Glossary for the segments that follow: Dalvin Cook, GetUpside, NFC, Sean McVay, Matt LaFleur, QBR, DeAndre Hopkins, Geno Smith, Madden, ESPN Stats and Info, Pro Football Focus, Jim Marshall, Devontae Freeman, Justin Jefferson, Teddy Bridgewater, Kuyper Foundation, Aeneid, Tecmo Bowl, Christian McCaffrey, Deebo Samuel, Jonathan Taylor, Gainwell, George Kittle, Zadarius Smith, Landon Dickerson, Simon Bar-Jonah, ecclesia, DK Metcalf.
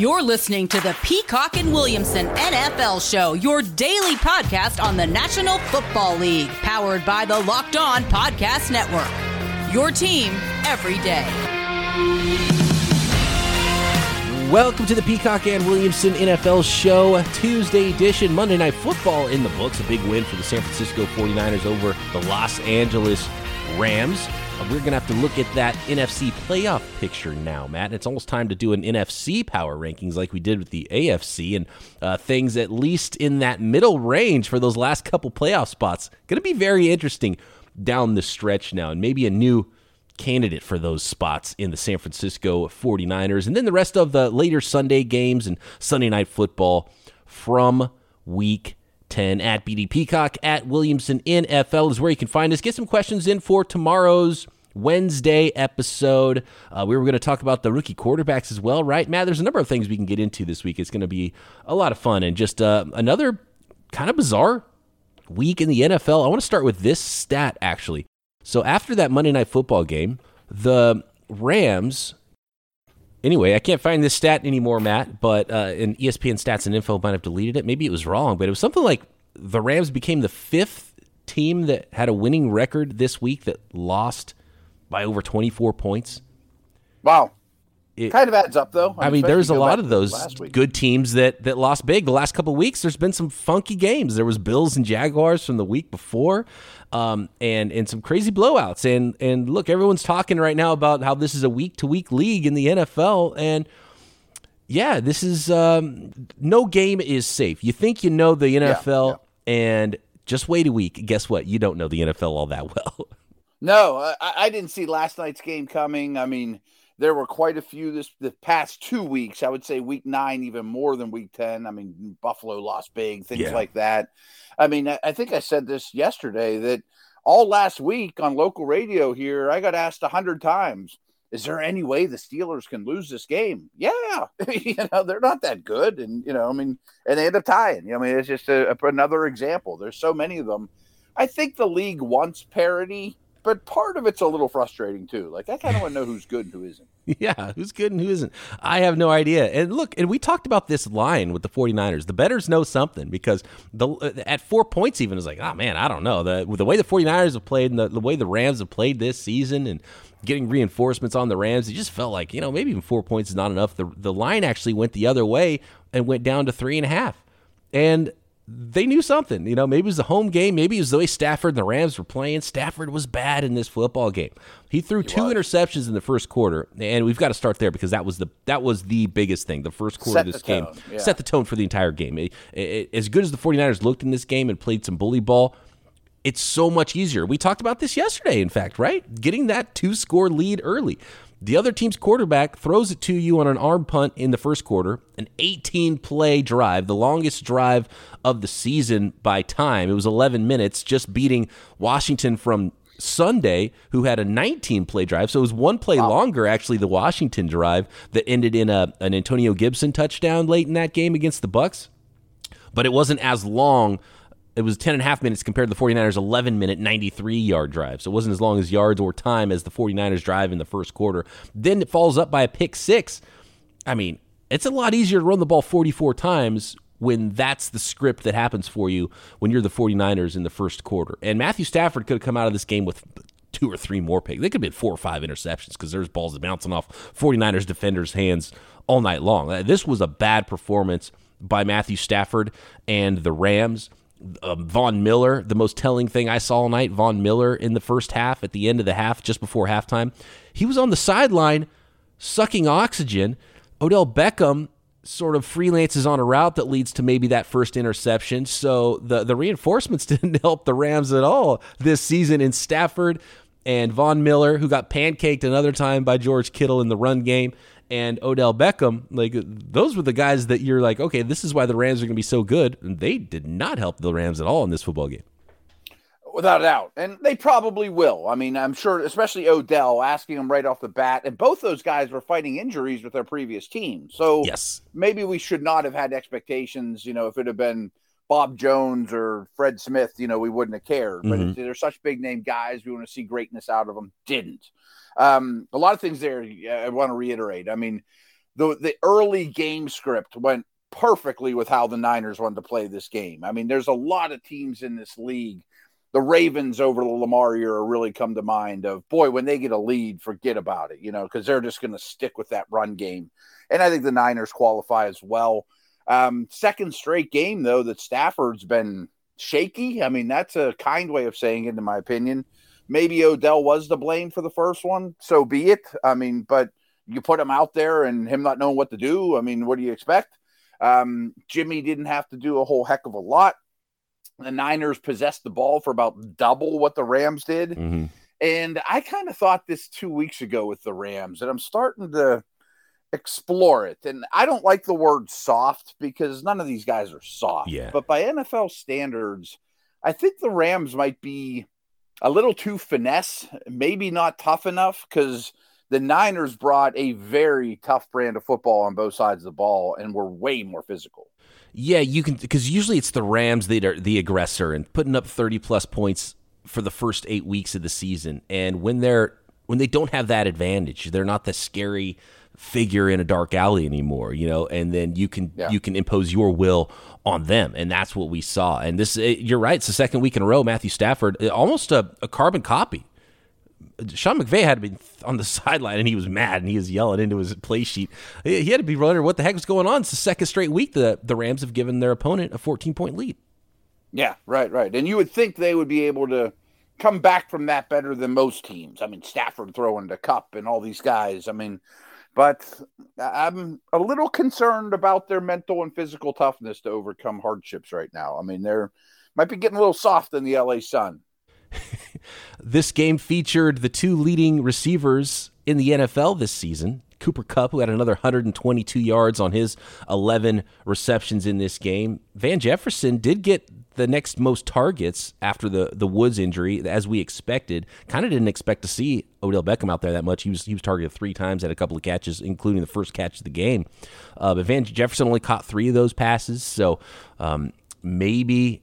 You're listening to the Peacock and Williamson NFL Show, your daily podcast on the National Football League, powered by the Locked On Podcast Network. Your team every day. Welcome to the Peacock and Williamson NFL Show, a Tuesday edition. Monday Night Football in the books, a big win for the San Francisco 49ers over the Los Angeles Rams. We're going to have to look at that NFC playoff picture now, Matt. It's almost time to do an NFC power rankings like we did with the AFC, and things at least in that middle range for those last couple playoff spots. Going to be very interesting down the stretch now, and maybe a new candidate for those spots in the San Francisco 49ers. And then the rest of the later Sunday games and Sunday Night Football from week 10 at BD Peacock, at Williamson NFL is where you can find us. Get some questions in for tomorrow's Wednesday episode. We were going to talk about the rookie quarterbacks as well, right, Matt? There's a number of things we can get into this week. It's going to be a lot of fun and just another kind of bizarre week in the NFL. I want to start with this stat, actually. So after that Monday Night Football game, the Rams... Anyway, I can't find this stat anymore, Matt, but in ESPN Stats and Info might have deleted it. Maybe it was wrong, but it was something like the Rams became the fifth team that had a winning record this week that lost by over 24 points. Wow. It kind of adds up, though. I mean, there's a lot of those good teams that lost big the last couple of weeks. There's been some funky games. There was Bills and Jaguars from the week before, and some crazy blowouts. And look, everyone's talking right now about how this is a week-to-week league in the NFL. And, yeah, this is no game is safe. You think you know the NFL, and just wait a week. Guess what? You don't know the NFL all that well. No, I didn't see last night's game coming. I mean... There were quite a few the past 2 weeks. I would say week 9 even more than week 10. I mean, Buffalo lost big, things like that. I mean, I think I said this yesterday, that all last week on local radio here, I got asked 100 times, is there any way the Steelers can lose this game? Yeah, they're not that good. And, and they end up tying. It's just another example. There's so many of them. I think the league wants parity. But part of it's a little frustrating, too. Like, I kind of want to know who's good and who isn't. Yeah, who's good and who isn't. I have no idea. And look, and we talked about this line with the 49ers. The bettors know something, because at 4 points even is like, oh, man, I don't know. The way the 49ers have played and the way the Rams have played this season and getting reinforcements on the Rams, it just felt like, maybe even 4 points is not enough. The line actually went the other way and went down to 3.5. And they knew something, maybe it was the home game. Maybe it was the way Stafford and the Rams were playing. Stafford was bad in this football game. He threw two interceptions in the first quarter, and we've got to start there because that was the biggest thing. The first quarter of this game set the tone for the entire game. As good as the 49ers looked in this game and played some bully ball, it's so much easier. We talked about this yesterday, in fact, right? Getting that 2-score lead early. The other team's quarterback throws it to you on an arm punt in the first quarter, an 18-play drive, the longest drive of the season by time. It was 11 minutes, just beating Washington from Sunday, who had a 19-play drive. So it was one play longer, actually, the Washington drive that ended in an Antonio Gibson touchdown late in that game against the Bucs. But it wasn't as long. It was 10 and a half minutes compared to the 49ers' 11-minute, 93-yard drive. So it wasn't as long as yards or time as the 49ers drive in the first quarter. Then it falls up by a pick six. I mean, it's a lot easier to run the ball 44 times when that's the script that happens for you when you're the 49ers in the first quarter. And Matthew Stafford could have come out of this game with 2 or 3 more picks. They could have been 4 or 5 interceptions because there's balls bouncing off 49ers defenders' hands all night long. This was a bad performance by Matthew Stafford and the Rams. Von Miller, the most telling thing I saw all night, Von Miller in the first half, at the end of the half, just before halftime, he was on the sideline sucking oxygen. Odell Beckham sort of freelances on a route that leads to maybe that first interception. So the reinforcements didn't help the Rams at all this season in Stafford and Von Miller, who got pancaked another time by George Kittle in the run game, and Odell Beckham. Like, those were the guys that you're like, okay, this is why the Rams are going to be so good. And they did not help the Rams at all in this football game. Without a doubt. And they probably will. I mean, I'm sure, especially Odell, asking him right off the bat. And both those guys were fighting injuries with their previous team. So maybe we should not have had expectations, if it had been Bob Jones or Fred Smith, we wouldn't have cared. But they're such big-name guys. We want to see greatness out of them. Didn't. A lot of things there I want to reiterate. I mean, the early game script went perfectly with how the Niners wanted to play this game. I mean, there's a lot of teams in this league. The Ravens over the Lamar era really come to mind of, boy, when they get a lead, forget about it, you know, because they're just going to stick with that run game. And I think the Niners qualify as well. Second straight game, though, that Stafford's been shaky. I mean, that's a kind way of saying it, in my opinion. Maybe Odell was to blame for the first one. So be it. I mean, but you put him out there and him not knowing what to do. I mean, what do you expect? Jimmy didn't have to do a whole heck of a lot. The Niners possessed the ball for about double what the Rams did. Mm-hmm. And I kind of thought this 2 weeks ago with the Rams, and I'm starting to explore it. And I don't like the word soft because none of these guys are soft. Yeah. But by NFL standards, I think the Rams might be a little too finesse, maybe not tough enough, because the Niners brought a very tough brand of football on both sides of the ball and were way more physical. Yeah, you can, because usually it's the Rams that are the aggressor and putting up 30-plus points for the first 8 weeks of the season. And when they don't have that advantage, they're not the scary figure in a dark alley anymore, you know. And then you can impose your will on them, and that's what we saw. And this, you're right, it's the second week in a row. Matthew Stafford, almost a carbon copy. Sean McVay had to be on the sideline, and he was mad, and he was yelling into his play sheet. He had to be wondering what the heck was going on. It's the second straight week the Rams have given their opponent a 14-point lead. Yeah, right. And you would think they would be able to come back from that better than most teams. I mean, Stafford throwing the cup and all these guys. I mean, but I'm a little concerned about their mental and physical toughness to overcome hardships right now. I mean, they might be getting a little soft in the L.A. sun. This game featured the two leading receivers in the NFL this season. Cooper Kupp, who had another 122 yards on his 11 receptions in this game. Van Jefferson did get the next most targets after the Woods injury, as we expected. Kind of didn't expect to see Odell Beckham out there that much. He was targeted three times, had a couple of catches, including the first catch of the game. But Van Jefferson only caught three of those passes, so maybe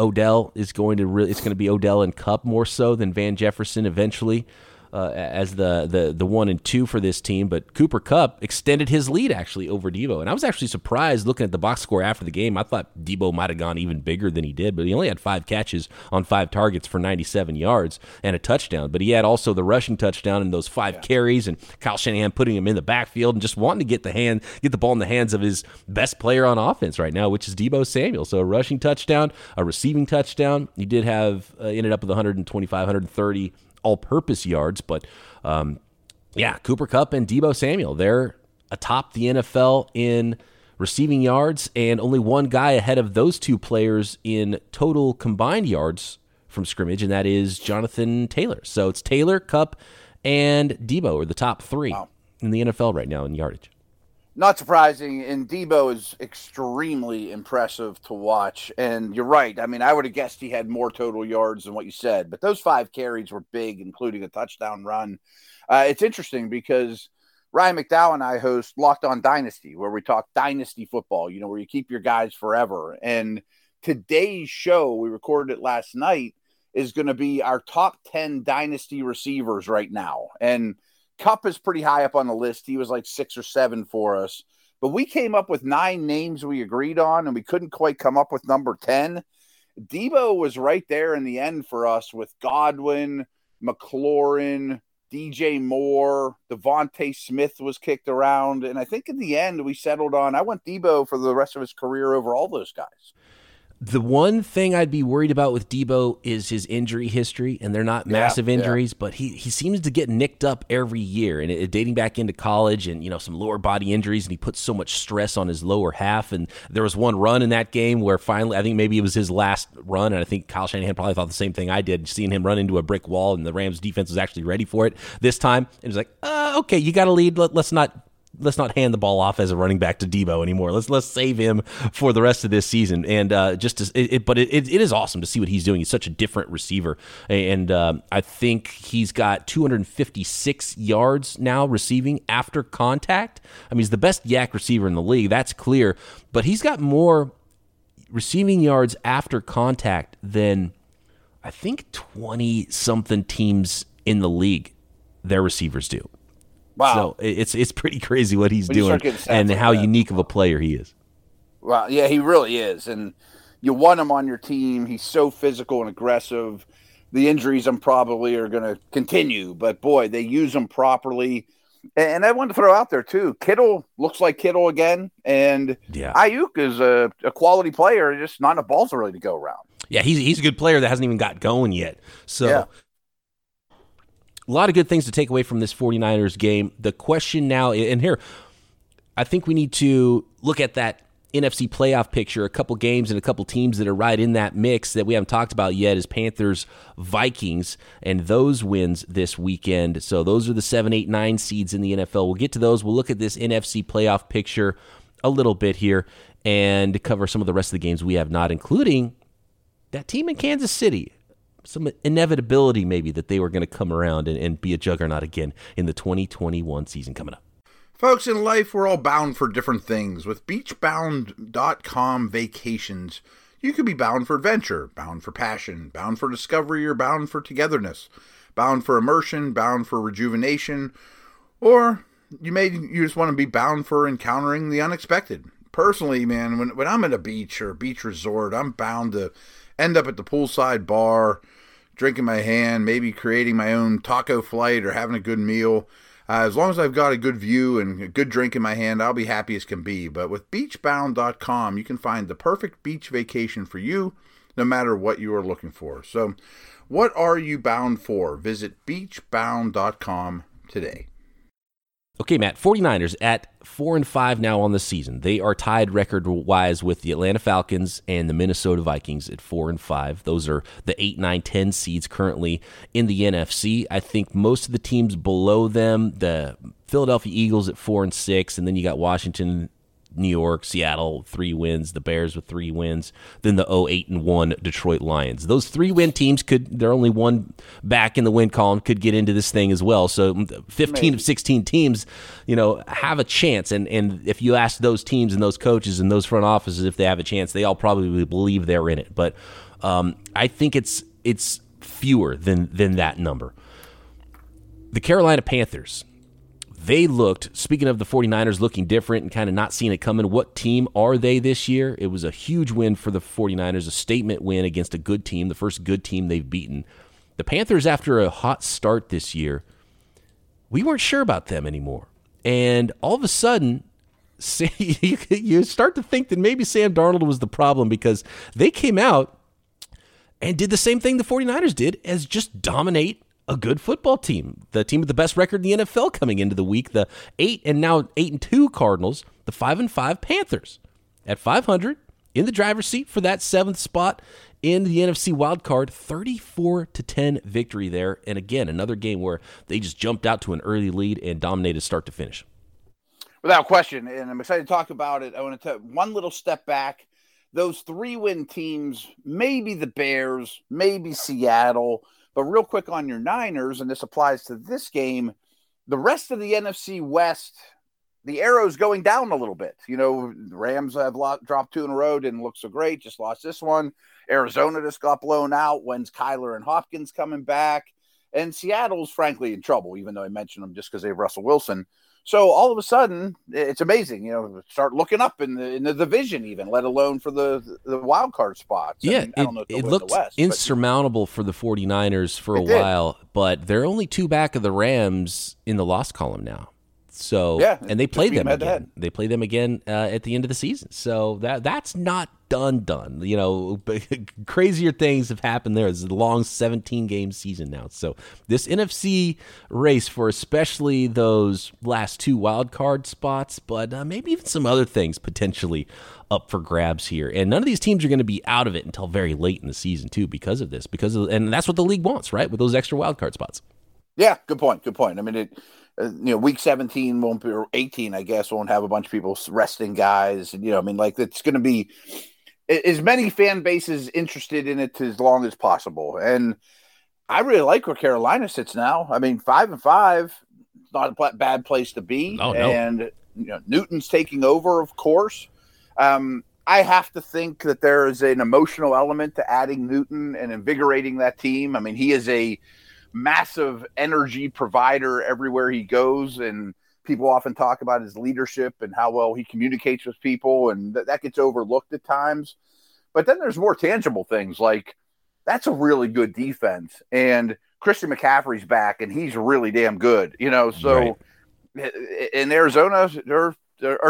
Odell is going to it's going to be Odell and Kupp more so than Van Jefferson eventually as the 1 and 2 for this team. But Cooper Kupp extended his lead actually over Deebo, and I was actually surprised looking at the box score after the game. I thought Deebo might have gone even bigger than he did, but he only had 5 catches on 5 targets for 97 yards and a touchdown. But he had also the rushing touchdown and those 5 carries, and Kyle Shanahan putting him in the backfield and just wanting to get the ball in the hands of his best player on offense right now, which is Deebo Samuel. So a rushing touchdown, a receiving touchdown. He did have ended up with 125, 130. All-purpose yards, but Cooper Kupp and Deebo Samuel, they're atop the NFL in receiving yards, and only one guy ahead of those two players in total combined yards from scrimmage, and that is Jonathan Taylor. So it's Taylor, Kupp, and Deebo are the top three in the NFL right now in yardage. Not surprising, and Deebo is extremely impressive to watch. And you're right. I mean, I would have guessed he had more total yards than what you said, but those 5 carries were big, including a touchdown run. It's interesting because Ryan McDowell and I host Locked On Dynasty, where we talk dynasty football, you know, where you keep your guys forever. And today's show, we recorded it last night, is going to be our top 10 dynasty receivers right now. And Kupp is pretty high up on the list. He was like 6 or 7 for us. But we came up with 9 names we agreed on, and we couldn't quite come up with number 10. Deebo was right there in the end for us with Godwin, McLaurin, DJ Moore, Devontae Smith was kicked around. And I think in the end we settled on, I want Deebo for the rest of his career over all those guys. The one thing I'd be worried about with Deebo is his injury history, and they're not massive injuries, but he seems to get nicked up every year, and it dating back into college and, you know, some lower body injuries, and he puts so much stress on his lower half. And there was one run in that game where finally, I think maybe it was his last run, and I think Kyle Shanahan probably thought the same thing I did, seeing him run into a brick wall, and the Rams defense was actually ready for it this time. It was like, okay, you got to lead. Let's not hand the ball off as a running back to Deebo anymore. Let's save him for the rest of this season. And it is awesome to see what he's doing. He's such a different receiver. And I think he's got 256 yards now receiving after contact. I mean, he's the best yak receiver in the league. That's clear. But he's got more receiving yards after contact than I think 20-something teams in the league, their receivers do. Wow. So it's pretty crazy what he's doing and how unique of a player he is. Wow. Yeah, he really is. And you want him on your team. He's so physical and aggressive. The injuries I'm probably are going to continue, but boy, they use him properly. And I want to throw out there too, Kittle looks like Kittle again. And Ayuk is a quality player, just not enough balls really to go around. Yeah, he's a good player that hasn't even got going yet. So a lot of good things to take away from this 49ers game. The question now, and here, I think we need to look at that NFC playoff picture, a couple games and a couple teams that are right in that mix that we haven't talked about yet is Panthers, Vikings, and those wins this weekend. So those are the 7, 8, 9 seeds in the NFL. We'll get to those. We'll look at this NFC playoff picture a little bit here and cover some of the rest of the games we have not, including that team in Kansas City. Some inevitability maybe that they were going to come around and be a juggernaut again in the 2021 season coming up. Folks, in life, we're all bound for different things. With beachbound.com vacations, you could be bound for adventure, bound for passion, bound for discovery, or bound for togetherness, bound for immersion, bound for rejuvenation, or you just want to be bound for encountering the unexpected. Personally, man, when I'm at a beach or a beach resort, I'm bound to end up at the poolside bar, drinking my hand, maybe creating my own taco flight or having a good meal. As long as I've got a good view and a good drink in my hand, I'll be happy as can be. But with beachbound.com, you can find the perfect beach vacation for you, no matter what you are looking for. So what are you bound for? Visit beachbound.com today. Okay, Matt, 49ers at 4-5 now on the season. They are tied record-wise with the Atlanta Falcons and the Minnesota Vikings at 4-5. Those are the 8, 9, 10 seeds currently in the NFC. I think most of the teams below them, the Philadelphia Eagles at 4-6, and then you got Washington, New York, Seattle, 3 wins, the Bears with 3 wins, then the 8-1 Detroit Lions. Those 3-win teams they're only one back in the win column, could get into this thing as well. So 15 of 16 teams, have a chance. And if you ask those teams and those coaches and those front offices if they have a chance, they all probably believe they're in it. But I think it's fewer than that number. The Carolina Panthers. They looked, speaking of the 49ers looking different and kind of not seeing it coming, what team are they this year? It was a huge win for the 49ers, a statement win against a good team, the first good team they've beaten. The Panthers, after a hot start this year, we weren't sure about them anymore. And all of a sudden, you start to think that maybe Sam Darnold was the problem because they came out and did the same thing the 49ers did as just dominate a good football team, the team with the best record in the NFL coming into the week, the 8-2 Cardinals, the 5-5 Panthers at 500 in the driver's seat for that 7th spot in the NFC wildcard, 34-10 victory there. And again, another game where they just jumped out to an early lead and dominated start to finish. Without question. And I'm excited to talk about it. I want to take one little step back. Those 3-win teams, maybe the Bears, maybe Seattle, but real quick on your Niners, and this applies to this game, the rest of the NFC West, the arrow's going down a little bit. The Rams have dropped 2 in a row, didn't look so great, just lost this one. Arizona just got blown out. When's Kyler and Hopkins coming back? And Seattle's, frankly, in trouble, even though I mentioned them just because they have Russell Wilson. So all of a sudden, it's amazing, start looking up in the division even, let alone for the wild card spots. Yeah, it looked insurmountable for the 49ers for a while, but they're only 2 back of the Rams in the loss column now. So yeah, and they play them again. They play them again at the end of the season. So that's not done. Crazier things have happened there. It's a long 17-game season now. So this NFC race for especially those last 2 wild card spots, but maybe even some other things potentially up for grabs here. And none of these teams are going to be out of it until very late in the season too, and that's what the league wants, right? With those extra wild card spots. Yeah, good point. I mean, week 17 won't be, or 18, I guess, won't have a bunch of people resting guys. It's going to be as many fan bases interested in it as long as possible. And I really like where Carolina sits now. I mean, 5-5, not a bad place to be. Oh, no. And Newton's taking over, of course. I have to think that there is an emotional element to adding Newton and invigorating that team. I mean, he is a massive energy provider everywhere he goes, and people often talk about his leadership and how well he communicates with people, and that gets overlooked at times. But then there's more tangible things, like that's a really good defense, and Christian McCaffrey's back, and he's really damn good, you know. So right. In Arizona, they're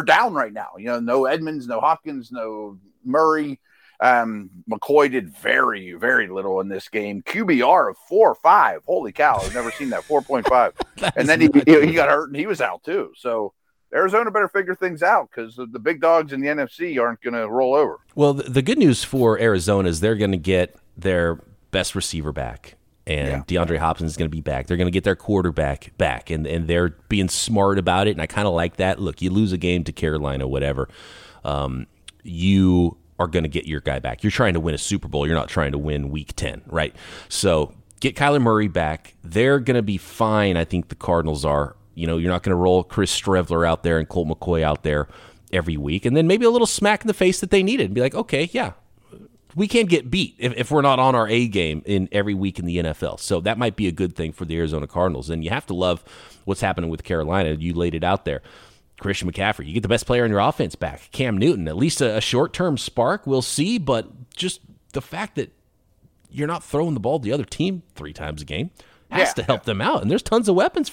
down right now. You know, no Edmonds, no Hopkins, no Murray. McCoy did very, very little in this game. QBR of 4.5. Holy cow, I've never seen that, 4.5. And then he got hurt, and he was out too. So Arizona better figure things out, because the big dogs in the NFC aren't going to roll over. Well, the good news for Arizona is they're going to get their best receiver back. And yeah. DeAndre Hopkins is going to be back. They're going to get their quarterback back, and they're being smart about it, and I kind of like that. Look, you lose a game to Carolina, whatever. You are going to get your guy back. You're trying to win a Super Bowl. You're not trying to win Week 10, right? So get Kyler Murray back. They're going to be fine, I think the Cardinals are. You know, you're not going to roll Chris Streveler out there and Colt McCoy out there every week, and then maybe a little smack in the face that they needed and be like, okay, yeah. We can't get beat if we're not on our A game in every week in the NFL. So that might be a good thing for the Arizona Cardinals. And you have to love what's happening with Carolina. You laid it out there. Christian McCaffrey, you get the best player in your offense back. Cam Newton, at least a short-term spark. We'll see. But just the fact that you're not throwing the ball to the other team 3 times a game has to help them out. And there's tons of weapons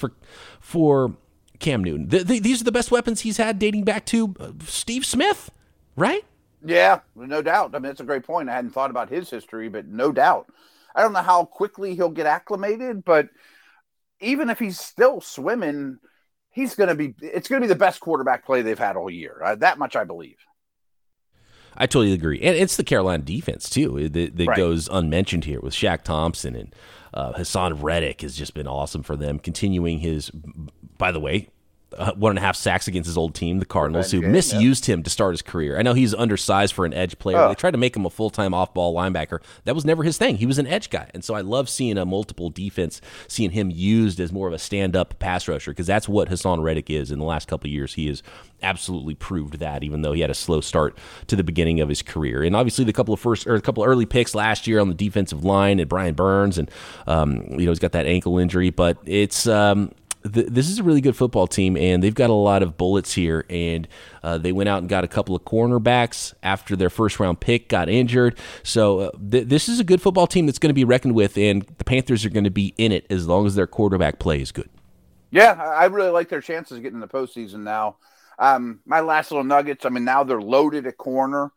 for Cam Newton. These are the best weapons he's had dating back to Steve Smith, right? Yeah, no doubt. I mean, that's a great point. I hadn't thought about his history, but no doubt. I don't know how quickly he'll get acclimated, but even if he's still swimming, it's going to be the best quarterback play they've had all year. That much I believe. I totally agree. And it's the Carolina defense, too, that right. goes unmentioned here with Shaq Thompson, and Hassan Reddick has just been awesome for them, continuing his, by the way, 1.5 sacks against his old team, the Cardinals, who misused him to start his career. I know he's undersized for an edge player. They tried to make him a full-time off-ball linebacker. That was never his thing. He was an edge guy. And so I love seeing a multiple defense, seeing him used as more of a stand-up pass rusher, because that's what Hassan Reddick is. In the last couple of years, he has absolutely proved that, even though he had a slow start to the beginning of his career. And obviously the couple of early picks last year on the defensive line, and Brian Burns, and he's got that ankle injury, but it's this is a really good football team, and they've got a lot of bullets here, and they went out and got a couple of cornerbacks after their first-round pick got injured. So this is a good football team that's going to be reckoned with, and the Panthers are going to be in it as long as their quarterback play is good. Yeah, I really like their chances of getting in the postseason now. My last little nuggets, I mean, now they're loaded at corner.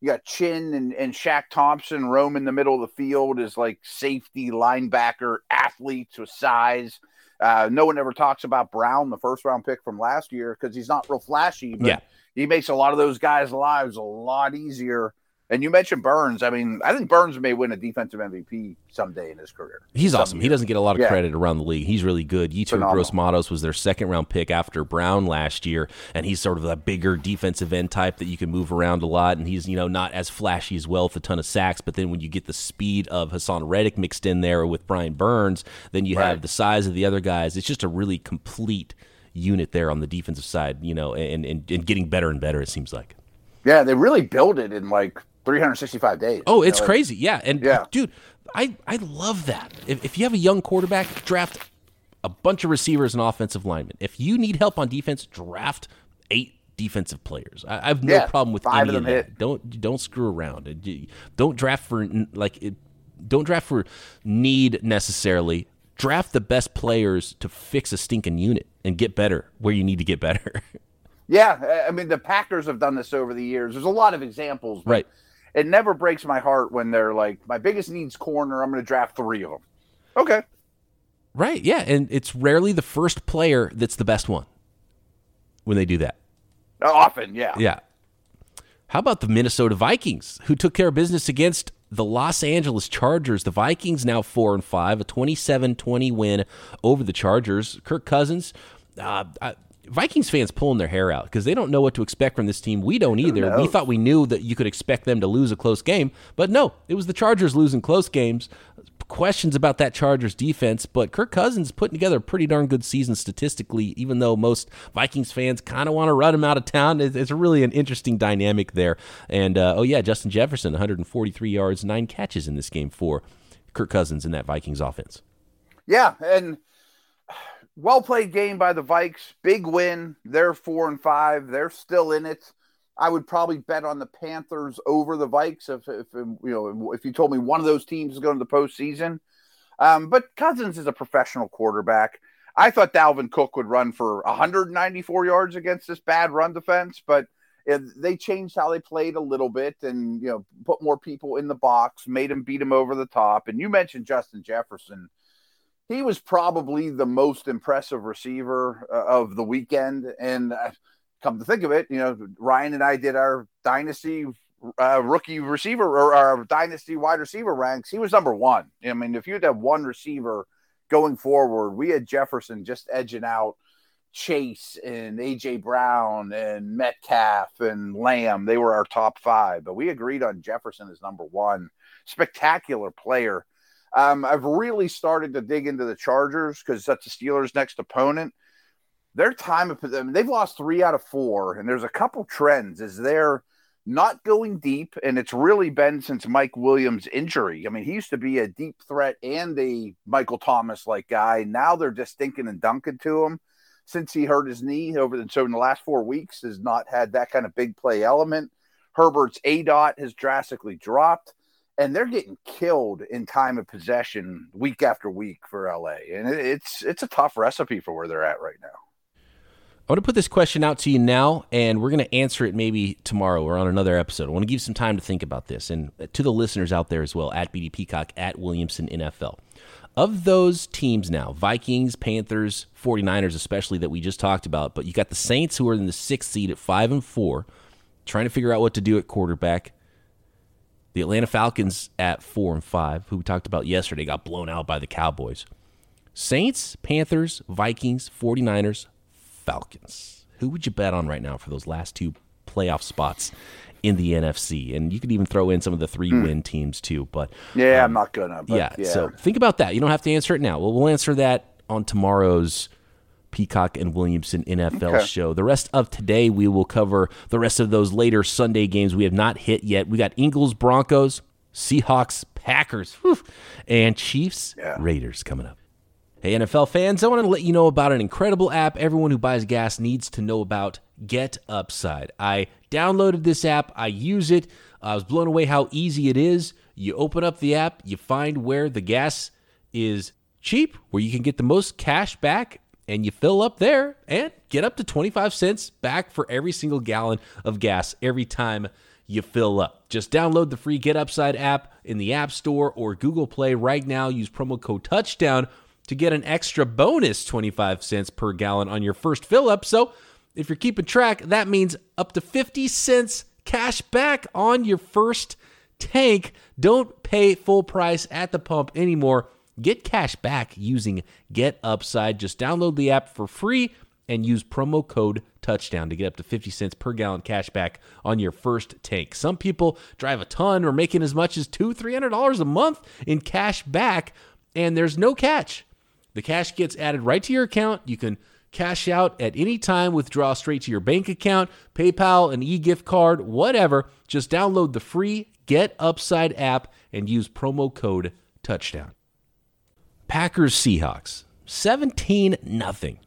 You got Chin and Shaq Thompson roaming the middle of the field as, like, safety, linebacker, athletes with size. No one ever talks about Brown, the first-round pick from last year, because he's not real flashy, but he makes a lot of those guys' lives a lot easier. And you mentioned Burns. I mean, I think Burns may win a defensive MVP someday in his career. He's awesome. He doesn't get a lot of credit around the league. He's really good. Yetur Gross-Matos was their second-round pick after Brown last year, and he's sort of a bigger defensive end type that you can move around a lot, and he's not as flashy as well with a ton of sacks, but then when you get the speed of Hassan Reddick mixed in there with Brian Burns, then you have the size of the other guys. It's just a really complete unit there on the defensive side, and getting better and better, it seems like. Yeah, they really build it in, 365 days. Oh, it's crazy. Yeah. And dude, I love that. If you have a young quarterback, draft a bunch of receivers and offensive linemen. If you need help on defense, draft 8 defensive players. I have no problem with 5 any of them. Don't screw around. Don't draft for need necessarily. Draft the best players to fix a stinking unit and get better where you need to get better. Yeah, I mean, the Packers have done this over the years. There's a lot of examples, but it never breaks my heart when they're like, my biggest need's corner, I'm going to draft 3 of them. Okay. Right, yeah, and it's rarely the first player that's the best one when they do that. Often, yeah. Yeah. How about the Minnesota Vikings, who took care of business against the Los Angeles Chargers? The Vikings now 4-5, a 27-20 win over the Chargers. Kirk Cousins, Vikings fans pulling their hair out because they don't know what to expect from this team. We don't either. We thought we knew that you could expect them to lose a close game, but no, it was the Chargers losing close games. Questions about that Chargers defense, but Kirk Cousins putting together a pretty darn good season statistically, even though most Vikings fans kind of want to run him out of town. It's really an interesting dynamic there. And, Justin Jefferson, 143 yards, 9 catches in this game for Kirk Cousins in that Vikings offense. Yeah, and well-played game by the Vikes. Big win. They're 4-5. They're still in it. I would probably bet on the Panthers over the Vikes if you told me one of those teams is going to the postseason. But Cousins is a professional quarterback. I thought Dalvin Cook would run for 194 yards against this bad run defense, but they changed how they played a little bit and, put more people in the box, made them beat him over the top. And you mentioned Justin Jefferson. He was probably the most impressive receiver of the weekend. And come to think of it, Ryan and I did our dynasty rookie receiver or our dynasty wide receiver ranks. He was number one. I mean, if you'd have one receiver going forward, we had Jefferson just edging out Chase and A.J. Brown and Metcalf and Lamb. They were our top five, but we agreed on Jefferson as number one. Spectacular player. I've really started to dig into the Chargers because that's the Steelers' next opponent. Their time of them, they've lost 3 out of 4, and there's a couple trends. Is they're not going deep, and it's really been since Mike Williams' injury. I mean, he used to be a deep threat and a Michael Thomas-like guy. Now they're just thinking and dunking to him. Since he hurt his knee so in the last 4 weeks has not had that kind of big play element. Herbert's ADOT has drastically dropped, and they're getting killed in time of possession week after week for LA. And it's a tough recipe for where they're at right now. I want to put this question out to you now, and we're going to answer it maybe tomorrow or on another episode. I want to give you some time to think about this, and to the listeners out there as well, at BD Peacock, at Williamson NFL. Of those teams now, Vikings, Panthers, 49ers especially, that we just talked about, but you got the Saints who are in the 6th seed at 5-4, trying to figure out what to do at quarterback. The Atlanta Falcons at 4-5, who we talked about yesterday, got blown out by the Cowboys. Saints, Panthers, Vikings, 49ers, Falcons. Who would you bet on right now for those last two playoff spots in the NFC? And you could even throw in some of the 3-win teams too, but I'm not gonna. But yeah, so think about that. You don't have to answer it now. Well, we'll answer that on tomorrow's Peacock and Williamson NFL show. The rest of today, we will cover the rest of those later Sunday games we have not hit yet. We got Eagles, Broncos, Seahawks, Packers, and Chiefs, Raiders coming up. Hey, NFL fans, I want to let you know about an incredible app everyone who buys gas needs to know about, GetUpside. I downloaded this app. I use it. I was blown away how easy it is. You open up the app. You find where the gas is cheap, where you can get the most cash back, and you fill up there and get up to 25 cents back for every single gallon of gas every time you fill up. Just download the free GetUpside app in the App Store or Google Play right now. Use promo code TOUCHDOWN to get an extra bonus 25 cents per gallon on your first fill-up. So if you're keeping track, that means up to 50 cents cash back on your first tank. Don't pay full price at the pump anymore. Get cash back using GetUpside. Just download the app for free and use promo code TOUCHDOWN to get up to 50 cents per gallon cash back on your first tank. Some people drive a ton or making as much as $200, $300 a month in cash back, and there's no catch. The cash gets added right to your account. You can cash out at any time, withdraw straight to your bank account, PayPal, an e-gift card, whatever. Just download the free GetUpside app and use promo code TOUCHDOWN. Packers Seahawks, 17-0.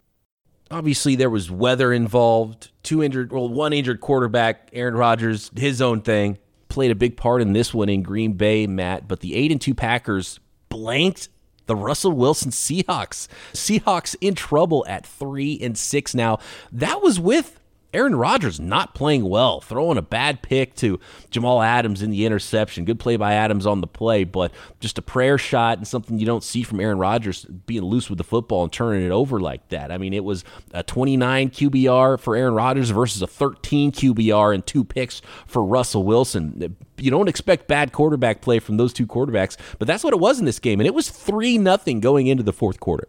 Obviously, there was weather involved. One injured quarterback, Aaron Rodgers, his own thing. Played a big part in this one in Green Bay, Matt, but the 8-2 Packers blanked the Russell Wilson Seahawks. Seahawks in trouble at 3-6 now. That was with Aaron Rodgers not playing well, throwing a bad pick to Jamal Adams in the interception. Good play by Adams on the play, but just a prayer shot and something you don't see from Aaron Rodgers, being loose with the football and turning it over like that. I mean, it was a 29 QBR for Aaron Rodgers versus a 13 QBR and 2 picks for Russell Wilson. You don't expect bad quarterback play from those 2 quarterbacks, but that's what it was in this game, and it was 3-0 going into the fourth quarter.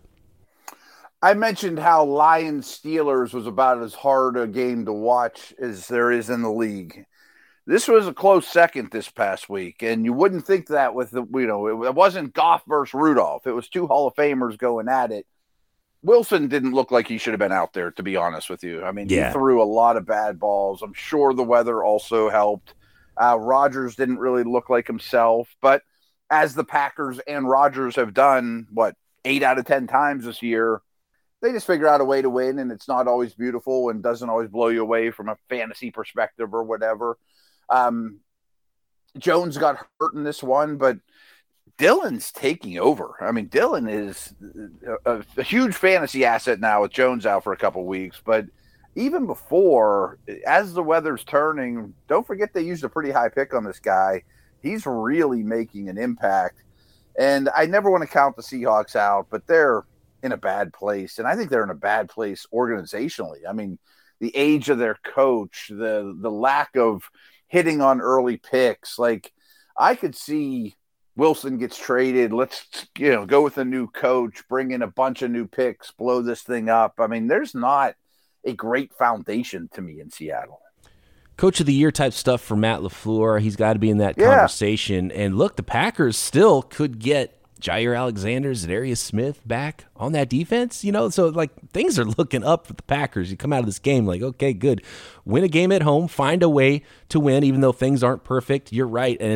I mentioned how Lions-Steelers was about as hard a game to watch as there is in the league. This was a close second this past week, and you wouldn't think that with it wasn't Goff versus Rudolph. It was 2 Hall of Famers going at it. Wilson didn't look like he should have been out there, to be honest with you. I mean, he threw a lot of bad balls. I'm sure the weather also helped. Rodgers didn't really look like himself, but as the Packers and Rodgers have done, 8 out of 10 times this year. They just figure out a way to win, and it's not always beautiful and doesn't always blow you away from a fantasy perspective or whatever. Jones got hurt in this one, but Dylan's taking over. I mean, Dylan is a huge fantasy asset now with Jones out for a couple weeks. But even before, as the weather's turning, don't forget they used a pretty high pick on this guy. He's really making an impact. And I never want to count the Seahawks out, but they're in a bad place. And I think they're in a bad place organizationally. I mean, the age of their coach, the lack of hitting on early picks. Like, I could see Wilson gets traded. Let's, go with a new coach, bring in a bunch of new picks, blow this thing up. I mean, there's not a great foundation to me in Seattle. Coach of the year type stuff for Matt LaFleur. He's got to be in that conversation. And look, the Packers still could get Jair Alexander, Zadarius Smith back on that defense, so like things are looking up for the Packers. You come out of this game like, okay, good. Win a game at home, find a way to win, even though things aren't perfect. You're right. And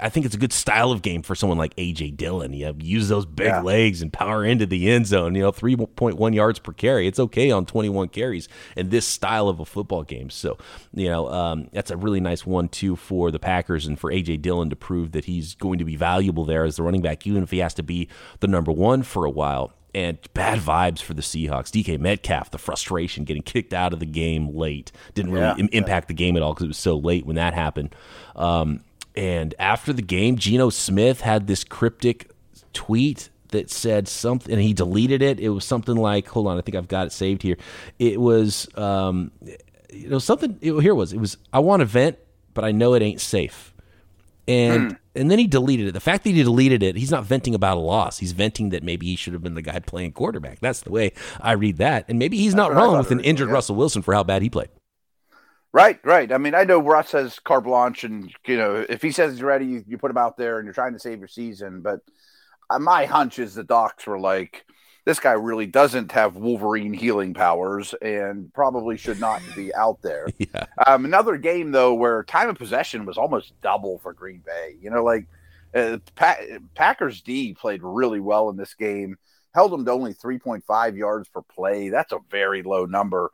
I think it's a good style of game for someone like A.J. Dillon. You use those big legs and power into the end zone, 3.1 yards per carry. It's okay on 21 carries in this style of a football game. So, that's a really nice 1-2 for the Packers and for A.J. Dillon to prove that he's going to be valuable there as the running back, even if he has to be the number one for a while. And bad vibes for the Seahawks. DK Metcalf, the frustration, getting kicked out of the game late. Didn't really impact the game at all because it was so late when that happened. And after the game, Geno Smith had this cryptic tweet that said something, and he deleted it. It was something like, hold on, I think I've got it saved here. It was, I want to vent, but I know it ain't safe. And then he deleted it. The fact that he deleted it, he's not venting about a loss. He's venting that maybe he should have been the guy playing quarterback. That's the way I read that. And maybe he's not wrong with an injured Russell Wilson for how bad he played. Right. I mean, I know Russ has carte blanche, and, if he says he's ready, you put him out there and you're trying to save your season. But my hunch is the docs were like, this guy really doesn't have Wolverine healing powers and probably should not be out there. Another game, though, where time of possession was almost double for Green Bay. Packers D played really well in this game, held them to only 3.5 yards per play. That's a very low number.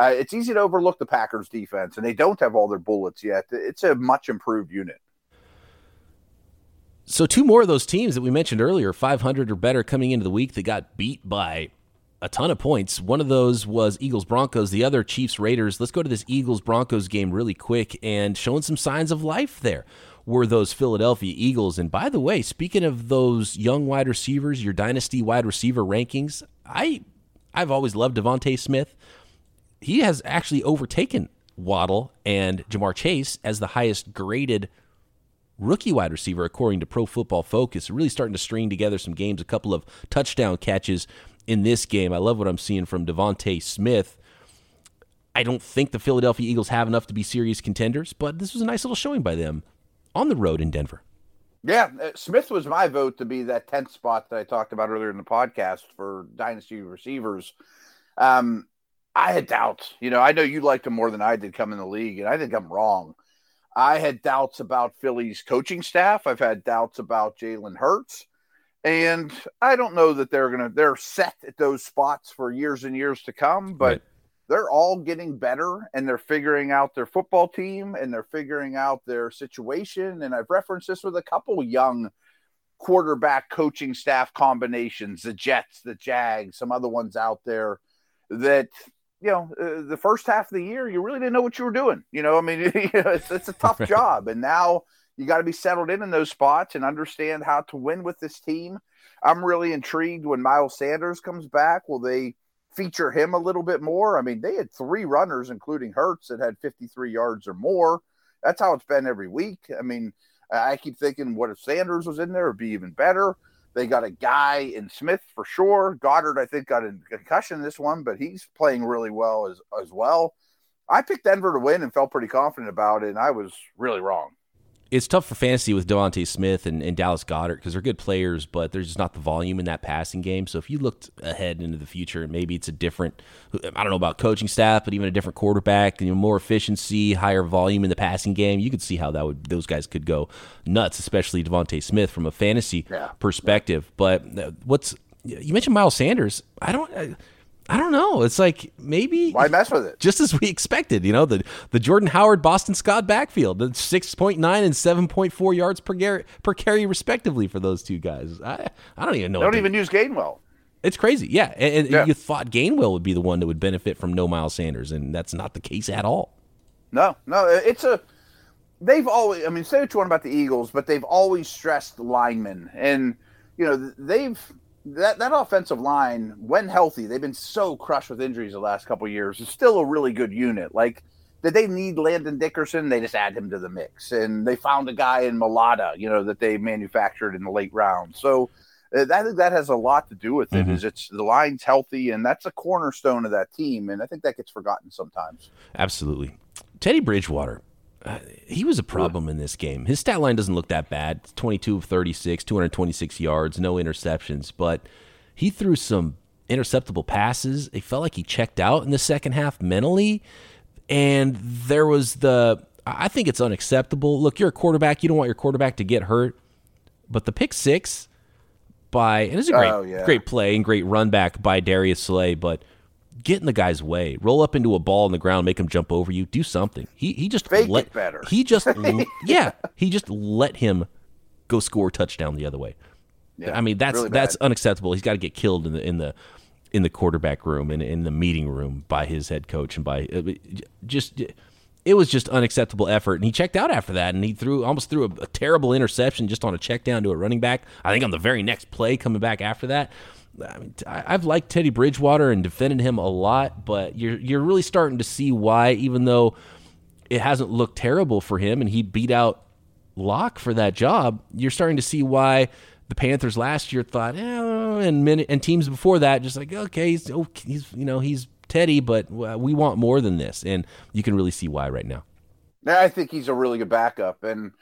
It's easy to overlook the Packers defense, and they don't have all their bullets yet. It's a much improved unit. So two more of those teams that we mentioned earlier, 500 or better coming into the week, that got beat by a ton of points. One of those was Eagles-Broncos, the other Chiefs-Raiders. Let's go to this Eagles-Broncos game really quick, and showing some signs of life there were those Philadelphia Eagles. And by the way, speaking of those young wide receivers, your dynasty wide receiver rankings, I've always loved Devontae Smith. He has actually overtaken Waddle and Jamar Chase as the highest graded rookie wide receiver, according to Pro Football Focus. Really starting to string together some games, a couple of touchdown catches in this game. I love what I'm seeing from Devontae Smith. I don't think the Philadelphia Eagles have enough to be serious contenders, but this was a nice little showing by them on the road in Denver. Yeah, Smith was my vote to be that 10th spot that I talked about earlier in the podcast for dynasty receivers. I had doubts. I know you liked him more than I did coming in the league, and I think I'm wrong. I had doubts about Philly's coaching staff. I've had doubts about Jalen Hurts. And I don't know that they're set at those spots for years and years to come, but They're all getting better, and they're figuring out their football team, and they're figuring out their situation. And I've referenced this with a couple young quarterback coaching staff combinations, the Jets, the Jags, some other ones out there that – the first half of the year, you really didn't know what you were doing. It's a tough job. And now you got to be settled in those spots and understand how to win with this team. I'm really intrigued when Miles Sanders comes back. Will they feature him a little bit more? I mean, they had 3 runners, including Hurts, that had 53 yards or more. That's how it's been every week. I mean, I keep thinking, what if Sanders was in there? It would be even better. They got a guy in Smith for sure. Goddard, I think, got a concussion this one, but he's playing really well as well. I picked Denver to win and felt pretty confident about it, and I was really wrong. it's tough for fantasy with Devontae Smith and Dallas Goedert because they're good players, but there's just not the volume in that passing game. So if you looked ahead into the future, maybe it's a different, I don't know about coaching staff, but even a different quarterback, you know, more efficiency, higher volume in the passing game, you could see how that would, those guys could go nuts, especially Devontae Smith from a fantasy perspective. But what's, you mentioned Miles Sanders. I don't know. It's like maybe why mess with it? Just as we expected, you know, the Jordan Howard, Boston Scott backfield, the 6.9 and 7.4 yards per carry respectively for those two guys. I don't even know. They don't even use Gainwell. It's crazy. Yeah. And you thought Gainwell would be the one that would benefit from no Miles Sanders, and that's not the case at all. No. They've always, I mean, say what you want about the Eagles, but they've always stressed linemen, and you know, they've, That offensive line, when healthy, they've been so crushed with injuries the last couple of years. It's still a really good unit. Like, did they need Landon Dickerson? They just add him to the mix. And they found a guy in Mulata, you know, that they manufactured in the late round. So I think that has a lot to do with it, is it's the line's healthy, and that's a cornerstone of that team. And I think that gets forgotten sometimes. Absolutely. Teddy Bridgewater. He was a problem in this game. His stat line doesn't look that bad. It's 22 of 36, 226 yards, no interceptions. But he threw some interceptable passes. It felt like he checked out in the second half mentally. And there was I think it's unacceptable. Look, you're a quarterback. You don't want your quarterback to get hurt. But the pick six and it's a great play and great run back by Darius Slay, but get in the guy's way, roll up into a ball on the ground, make him jump over you, do something. He just fake it better. He just he just let him go score a touchdown the other way. Yeah, I mean that's unacceptable. He's got to get killed in the quarterback room and in the meeting room by his head coach and by it was just unacceptable effort. And he checked out after that, and he almost threw a terrible interception just on a check down to a running back. I think on the very next play coming back after that. I mean, I've liked Teddy Bridgewater and defended him a lot, but you're really starting to see why, even though it hasn't looked terrible for him and he beat out Locke for that job, you're starting to see why the Panthers last year thought, and teams before that just like, okay, he's Teddy, but we want more than this, and you can really see why right now. I think he's a really good backup, and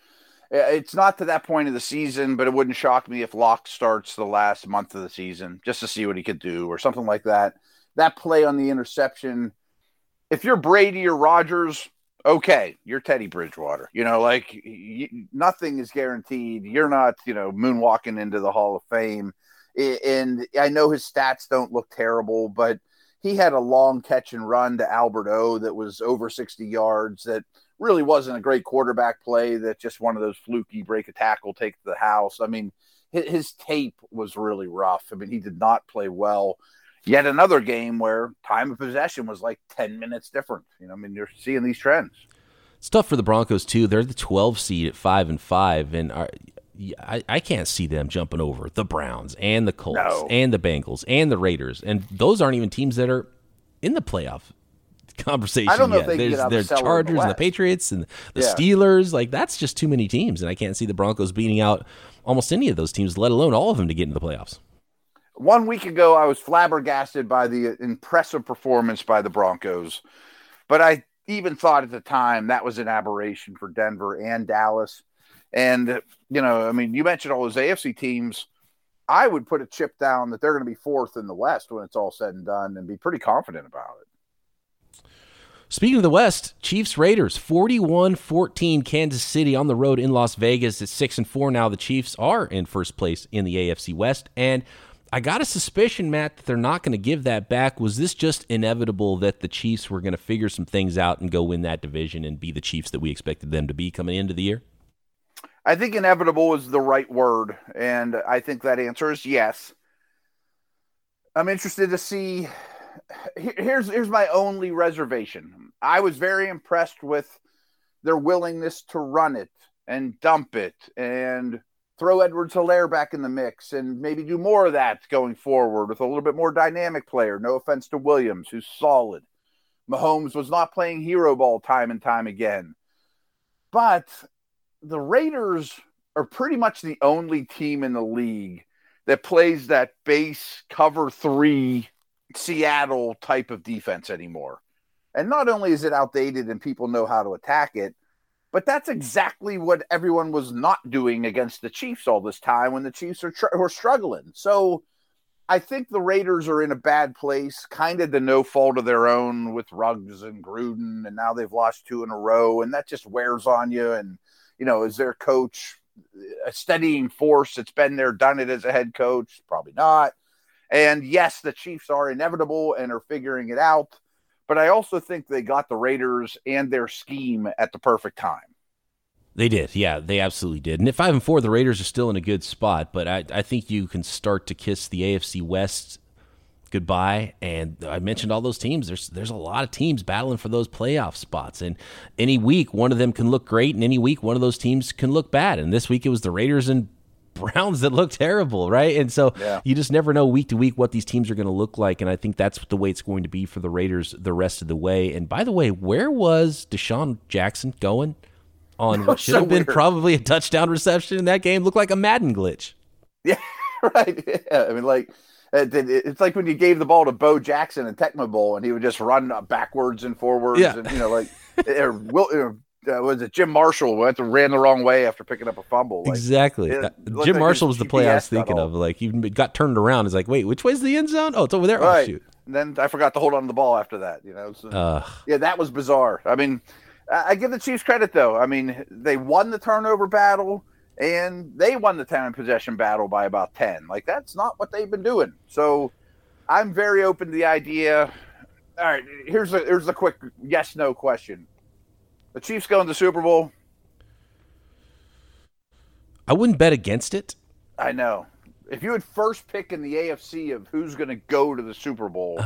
it's not to that point of the season, but it wouldn't shock me if Locke starts the last month of the season just to see what he could do or something like that. That play on the interception, if you're Brady or Rodgers, okay, you're Teddy Bridgewater. You know, like nothing is guaranteed. You're not, moonwalking into the Hall of Fame. And I know his stats don't look terrible, but he had a long catch and run to Albert O that was over 60 yards that really wasn't a great quarterback play, that just one of those fluky break a tackle, take to the house. I mean, his tape was really rough. I mean, he did not play well. Yet another game where time of possession was like 10 minutes different. You're seeing these trends. It's tough for the Broncos too. They're the 12 seed at 5-5. And I can't see them jumping over the Browns and the Colts and the Bengals and the Raiders. And those aren't even teams that are in the playoff conversation. I don't know if they get out the Chargers and the Patriots and the Steelers. Like, that's just too many teams, and I can't see the Broncos beating out almost any of those teams, let alone all of them, to get into the playoffs. 1 week ago, I was flabbergasted by the impressive performance by the Broncos, but I even thought at the time that was an aberration for Denver and Dallas. And, you mentioned all those AFC teams. I would put a chip down that they're going to be fourth in the West when it's all said and done and be pretty confident about it. Speaking of the West, Chiefs Raiders 41-14 Kansas City on the road in Las Vegas at 6-4 now. The Chiefs are in first place in the AFC West, and I got a suspicion, Matt, that they're not going to give that back. Was this just inevitable that the Chiefs were going to figure some things out and go win that division and be the Chiefs that we expected them to be coming into the year? I think inevitable is the right word, and I think that answer is yes. I'm interested to see. Here's my only reservation. I was very impressed with their willingness to run it and dump it and throw Edwards-Helaire back in the mix and maybe do more of that going forward with a little bit more dynamic player. No offense to Williams, who's solid. Mahomes was not playing hero ball time and time again. But the Raiders are pretty much the only team in the league that plays that base cover three Seattle type of defense anymore. And not only is it outdated and people know how to attack it, But that's exactly what everyone was not doing against the Chiefs all this time when the Chiefs were struggling. So I think the Raiders are in a bad place, kind of to no fault of their own with Ruggs and Gruden, and now they've lost two in a row, and that just wears on you. And, you know, is their coach a steadying force that's been there, done it as a head coach? Probably not. And, yes, the Chiefs are inevitable and are figuring it out. But I also think they got the Raiders and their scheme at the perfect time. They did. Yeah, they absolutely did. And at 5-4, the Raiders are still in a good spot. But I think you can start to kiss the AFC West goodbye. And I mentioned all those teams. There's a lot of teams battling for those playoff spots. And any week, one of them can look great. And any week, one of those teams can look bad. And this week, it was the Raiders and Browns that look terrible, right? And so you just never know week to week what these teams are going to look like, and I think that's the way it's going to be for the Raiders the rest of the way. And by the way, where was Deshaun Jackson going on what should have been probably a touchdown reception in that game? Looked like a Madden glitch. Yeah, right. Yeah. I mean, like, it's like when you gave the ball to Bo Jackson in Tecmo Bowl, and he would just run backwards and forwards, and, you know, like, was it Jim Marshall ran the wrong way after picking up a fumble? Like, exactly. Jim Marshall was the play I was thinking of. Like, he got turned around. It's like, wait, which way's the end zone? Oh, it's over there. Right. Oh, shoot. And then I forgot to hold on to the ball after that, you know? So, yeah, that was bizarre. I mean, I give the Chiefs credit, though. I mean, they won the turnover battle, and they won the time and possession battle by about 10. Like, that's not what they've been doing. So I'm very open to the idea. All right, here's a quick yes-no question. The Chiefs go in the Super Bowl. I wouldn't bet against it. I know. If you had first pick in the AFC of who's going to go to the Super Bowl,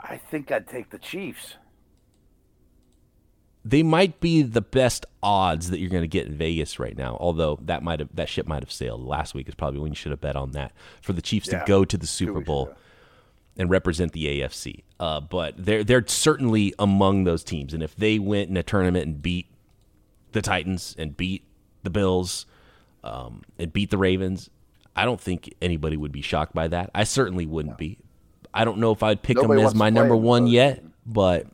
I think I'd take the Chiefs. They might be the best odds that you're going to get in Vegas right now, although that ship might have sailed. Last week is probably when you should have bet on that for the Chiefs to go to the Super Bowl and represent the AFC. But they're certainly among those teams. And if they went in a tournament and beat the Titans and beat the Bills and beat the Ravens, I don't think anybody would be shocked by that. I certainly wouldn't be. I don't know if I'd pick them as my number one yet, but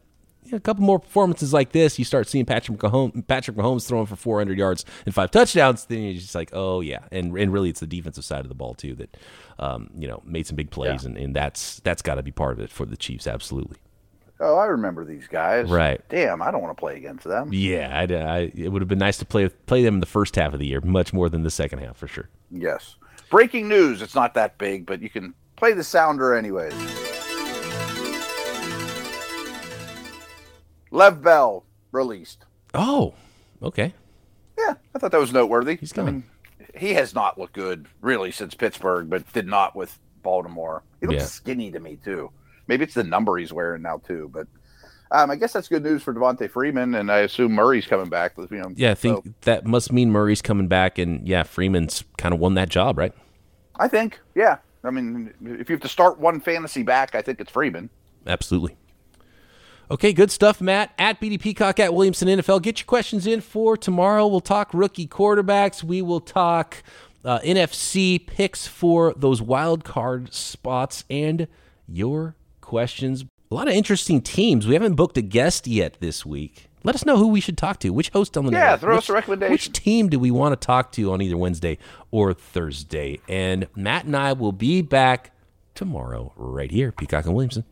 a couple more performances like this, you start seeing Patrick Mahomes throwing for 400 yards and 5 touchdowns, then you're just like, oh, yeah. And really it's the defensive side of the ball, too, that made some big plays, and that's got to be part of it for the Chiefs, absolutely. Oh, I remember these guys. Right. Damn, I don't want to play against them. Yeah, it would have been nice to play them in the first half of the year, much more than the second half, for sure. Yes. Breaking news, it's not that big, but you can play the sounder anyways. Lev Bell released. Oh, okay. Yeah, I thought that was noteworthy. He's coming. I mean, he has not looked good, really, since Pittsburgh, but did not with Baltimore. He looks skinny to me, too. Maybe it's the number he's wearing now, too. But I guess that's good news for Devontae Freeman, and I assume Murray's coming back. You know, yeah, I think that must mean Murray's coming back, and, Freeman's kind of won that job, right? I think, yeah. I mean, if you have to start one fantasy back, I think it's Freeman. Absolutely. Okay, good stuff, Matt. At BD Peacock, at Williamson NFL. Get your questions in for tomorrow. We'll talk rookie quarterbacks. We will talk NFC picks for those wild card spots and your questions. A lot of interesting teams. We haven't booked a guest yet this week. Let us know who we should talk to. Which host on the network? Yeah, throw us a recommendation. Which team do we want to talk to on either Wednesday or Thursday? And Matt and I will be back tomorrow right here, Peacock and Williamson.